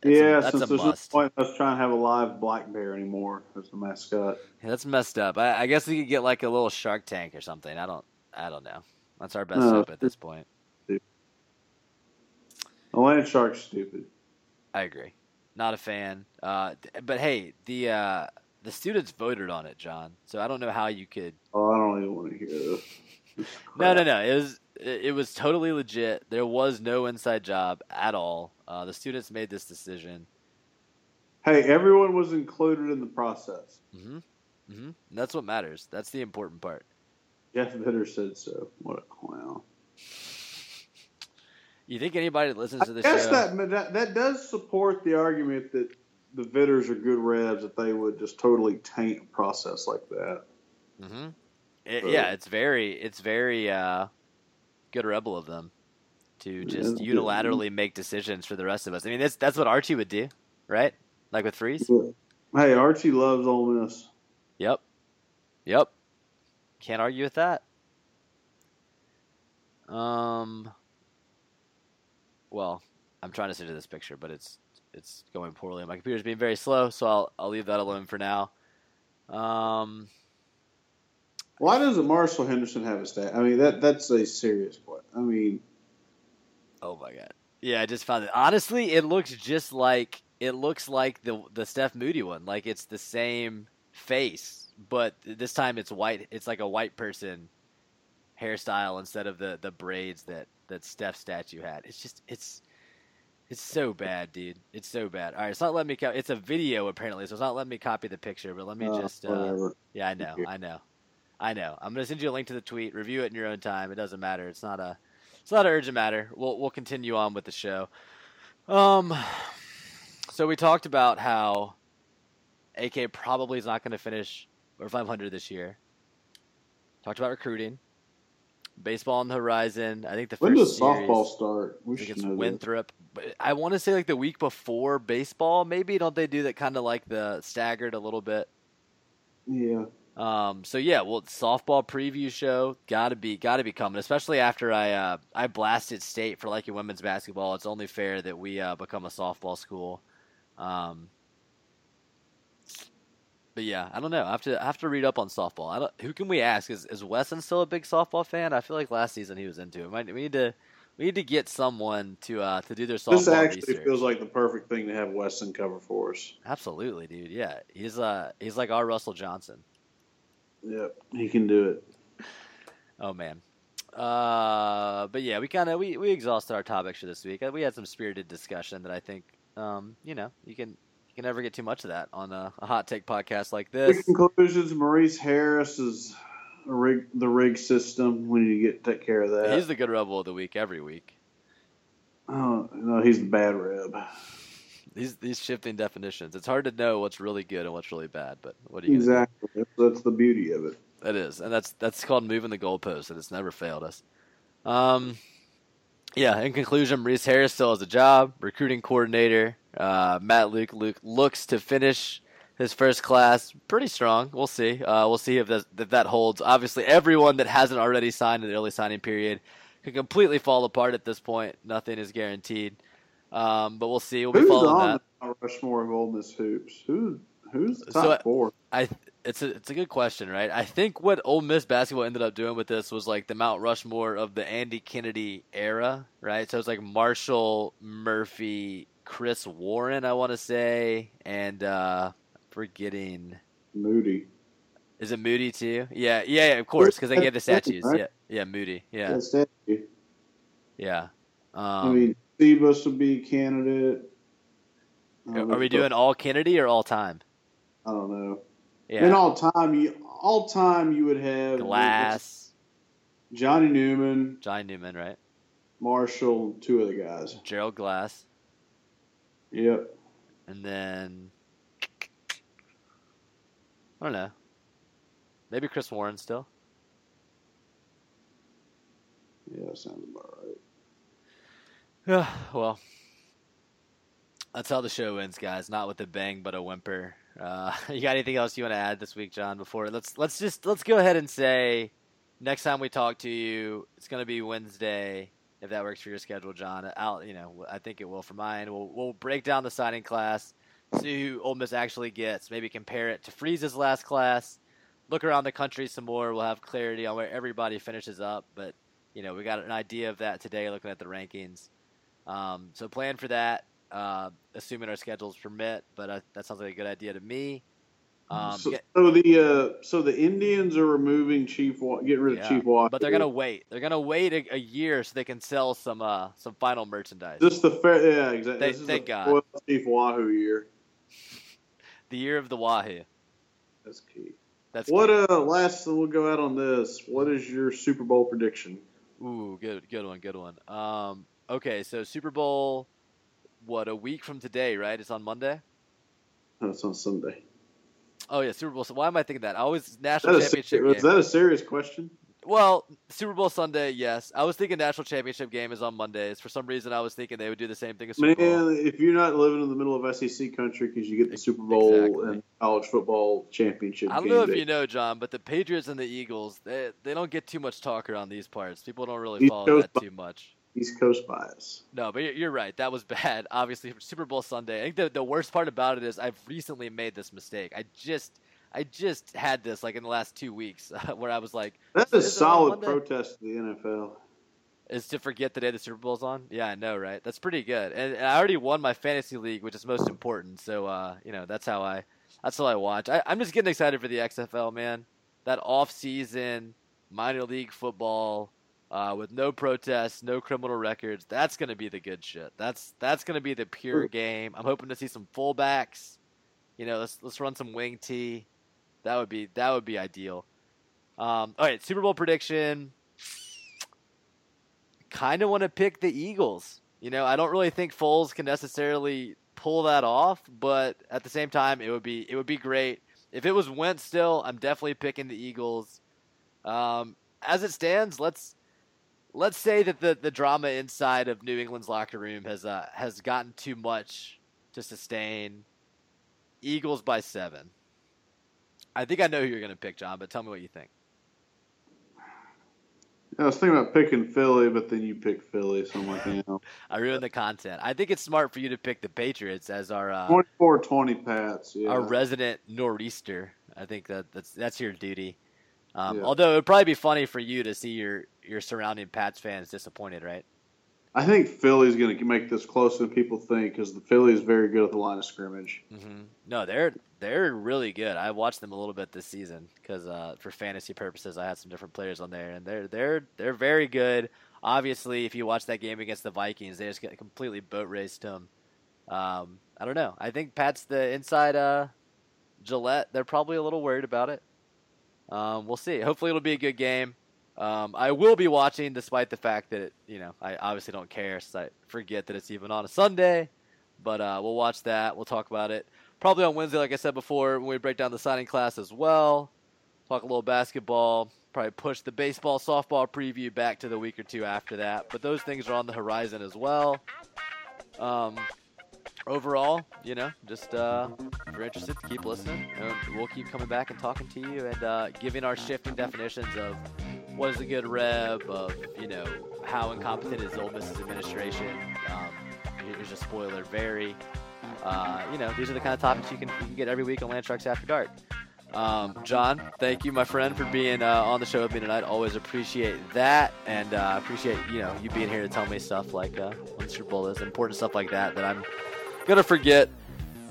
Since there's no point in us trying to have a live black bear anymore as the mascot. Yeah, that's messed up. I guess we could get like a little Shark Tank or something. I don't know. That's our best hope at this point. Stupid. The land shark's stupid. I agree. Not a fan. But hey, the students voted on it, John. So I don't know how you could. Oh, I don't even want to hear this. No. It was totally legit. There was no inside job at all. The students made this decision. Hey, everyone was included in the process. Mm-hmm. Mm-hmm. And that's what matters. That's the important part. Jeff Vitter said so. What a clown. You think anybody that listens to the show? I guess that does support the argument that the Vitters are good Revs, that they would just totally taint a process like that. Mm-hmm. It's very good rebel of them to just unilaterally make decisions for the rest of us. I mean, that's what Archie would do, right? Like with Freeze. Hey, Archie loves Ole Miss. Yep. Can't argue with that. Well, I'm trying to sit to this picture, but it's going poorly. My computer's being very slow, so I'll leave that alone for now. Why doesn't Marshall Henderson have a stat? I mean, that's a serious point. I mean, oh my God. Yeah, I just found it. Honestly, it looks like the Steph Moody one. Like, it's the same face, but this time it's white. It's like a white person hairstyle instead of the braids that Steph statue had. It's just it's so bad, dude. It's so bad. All right, it's not letting me. It's a video apparently, so it's not letting me copy the picture. But let me just. Yeah, I know. I'm going to send you a link to the tweet. Review it in your own time. It doesn't matter. It's not an urgent matter. We'll continue on with the show. So we talked about how AK probably is not going to finish over 500 this year. Talked about recruiting. Baseball on the horizon. I think when does softball start? I think it's Winthrop. But I want to say like the week before baseball, maybe. Don't they do that kind of like the staggered a little bit? Yeah. So yeah, well, softball preview show gotta be coming, especially after I blasted State for liking women's basketball. It's only fair that we become a softball school. But yeah, I don't know. I have to read up on softball. Who can we ask? Is Wesson still a big softball fan? I feel like last season he was into it. We need to get someone to do their softball research. This actually feels like the perfect thing to have Wesson cover for us. Absolutely, dude. Yeah, he's like our Russell Johnson. Yep, he can do it. Oh man, but yeah, we exhausted our topics for this week. We had some spirited discussion that I think you can never get too much of that on a hot take podcast like this. The conclusions: Maurice Harris is the rig system. We need to take care of that. He's the good rebel of the week every week. Oh no, he's the bad reb. These shifting definitions. It's hard to know what's really good and what's really bad, but what do you exactly do? That's the beauty of it. That is. And that's called moving the goalposts, and it's never failed us. Yeah, in conclusion, Maurice Harris still has a job, recruiting coordinator. Matt Luke looks to finish his first class pretty strong. We'll see. We'll see if that holds. Obviously, everyone that hasn't already signed in the early signing period could completely fall apart at this point. Nothing is guaranteed. But we'll see. We'll be following that. Rushmore of Ole Miss hoops. Who's the top four? It's a good question, right? I think what Ole Miss basketball ended up doing with this was like the Mount Rushmore of the Andy Kennedy era, right? So it's like Marshall, Murphy, Chris Warren, I want to say, and forgetting Moody. Is it Moody too? Yeah, of course, because they gave the statues. Right? Yeah, Moody. Yeah, statue. Yeah. I mean, Thebus would be a candidate. Are we doing all Kennedy or all time? I don't know. Yeah. In all time you would have Glass, Johnny Newman, right? Marshall, two other guys, Gerald Glass. Yep. And then I don't know. Maybe Chris Warren still. Yeah, that sounds about right. Yeah, well, that's how the show ends, guys. Not with a bang, but a whimper. You got anything else you want to add this week, John? Before let's go ahead and say, next time we talk to you, it's going to be Wednesday, if that works for your schedule, John. I think it will for mine. We'll break down the signing class, see who Ole Miss actually gets. Maybe compare it to Freeze's last class. Look around the country some more. We'll have clarity on where everybody finishes up. But we got an idea of that today, looking at the rankings. So plan for that. Assuming our schedules permit, but that sounds like a good idea to me. So the Indians are removing getting rid of Chief Wahoo, but they're gonna wait. They're gonna wait a year so they can sell some final merchandise. Yeah, exactly. Thank God. Chief Wahoo year, the year of the Wahoo. That's key. We'll go out on this. What is your Super Bowl prediction? Ooh, good one. Okay, so Super Bowl. What, a week from today, right? It's on Monday? No, it's on Sunday. Oh, yeah, Super Bowl. So why am I thinking that? I always national championship game. Is that a serious question? Well, Super Bowl Sunday, yes. I was thinking national championship game is on Mondays. For some reason, I was thinking they would do the same thing as Super Bowl. Man, if you're not living in the middle of SEC country because you get the Super Bowl and college football championship game. I don't know if you know, John, but the Patriots and the Eagles, they don't get too much talk around these parts. People don't really follow that too much. East Coast bias. No, but you're right. That was bad, obviously, for Super Bowl Sunday. I think the worst part about it is I've recently made this mistake. I just had this like in the last 2 weeks where I was like, that's a solid protest to the NFL. Is to forget the day the Super Bowl's on? Yeah, I know, right? That's pretty good. And I already won my fantasy league, which is most important. So, that's all I watch. I'm just getting excited for the XFL, man. That off-season, minor league football. With no protests, no criminal records, that's going to be the good shit. That's going to be the pure game. I'm hoping to see some fullbacks. Let's run some wing tee. That would be ideal. All right, Super Bowl prediction. Kind of want to pick the Eagles. I don't really think Foles can necessarily pull that off, but at the same time, it would be great if it was Wentz still. I'm definitely picking the Eagles. As it stands, let's say that the drama inside of New England's locker room has gotten too much to sustain. Eagles by 7. I think I know who you're going to pick, John, but tell me what you think. I was thinking about picking Philly, but then you pick Philly, so I'm like, I ruined the content. I think it's smart for you to pick the Patriots as our 24-20 Pats, yeah. Our resident nor'easter. I think that's your duty. Although it would probably be funny for you to see your surrounding Pats fans disappointed, right? I think Philly's going to make this closer than people think because the Philly is very good at the line of scrimmage. Mm-hmm. No, they're really good. I watched them a little bit this season because for fantasy purposes, I had some different players on there, and they're very good. Obviously, if you watch that game against the Vikings, they just completely boat raced them. I don't know. I think Pats the inside Gillette. They're probably a little worried about it. We'll see. Hopefully it'll be a good game. I will be watching despite the fact that, I obviously don't care since I forget that it's even on a Sunday. But we'll watch that. We'll talk about it. Probably on Wednesday, like I said before, when we break down the signing class as well. Talk a little basketball. Probably push the baseball, softball preview back to the week or two after that. But those things are on the horizon as well. Overall, just if you're interested, keep listening. We'll keep coming back and talking to you and giving our shifting definitions of was a good rep of, you know, how incompetent is Ole Miss's administration. Here's a spoiler, very. You know, these are the kind of topics you can get every week on Landsharks After Dark. John, thank you, my friend, for being on the show with me tonight. Always appreciate that, and appreciate you being here to tell me stuff like what's your bullets, important stuff like that I'm gonna forget.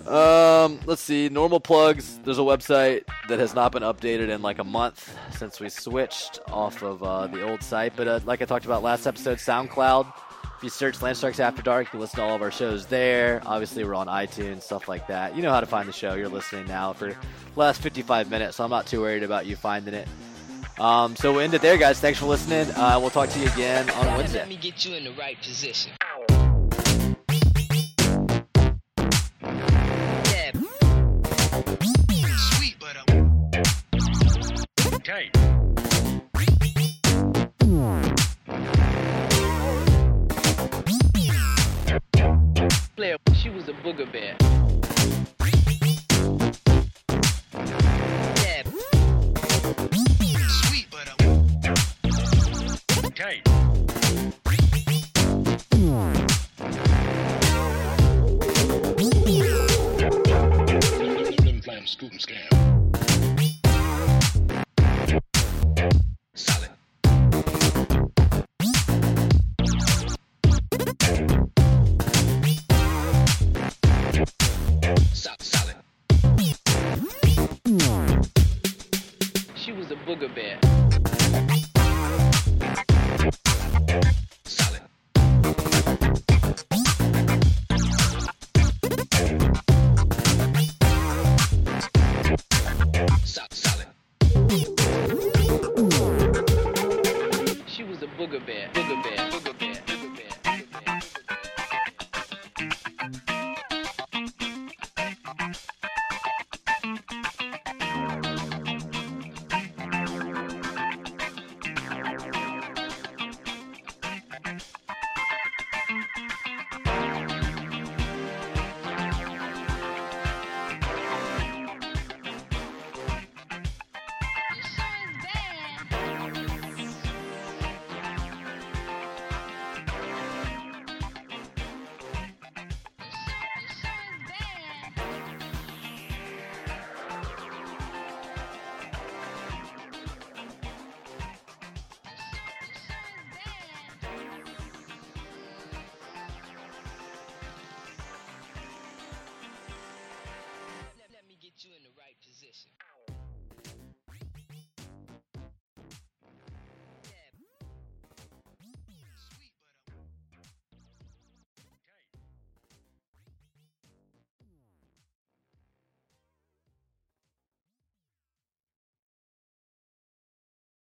Let's see, normal plugs. There's a website that has not been updated in like a month since we switched off of the old site, but like I talked about last episode, SoundCloud. If you search Landsharks After Dark, you can listen to all of our shows there. Obviously, we're on iTunes, stuff like that. You know how to find the show. You're listening now for the last 55 minutes, so I'm not too worried about you finding it. So we'll end it there, guys. Thanks for listening. We'll talk to you again on Wednesday. Let me get you in the right position. Sweet, but okay. She was a booger bear. Yeah. Sweet, but okay. Scoop and scam. Solid. Solid. She was a booger bear. Solid. Solid. She was a booger bear.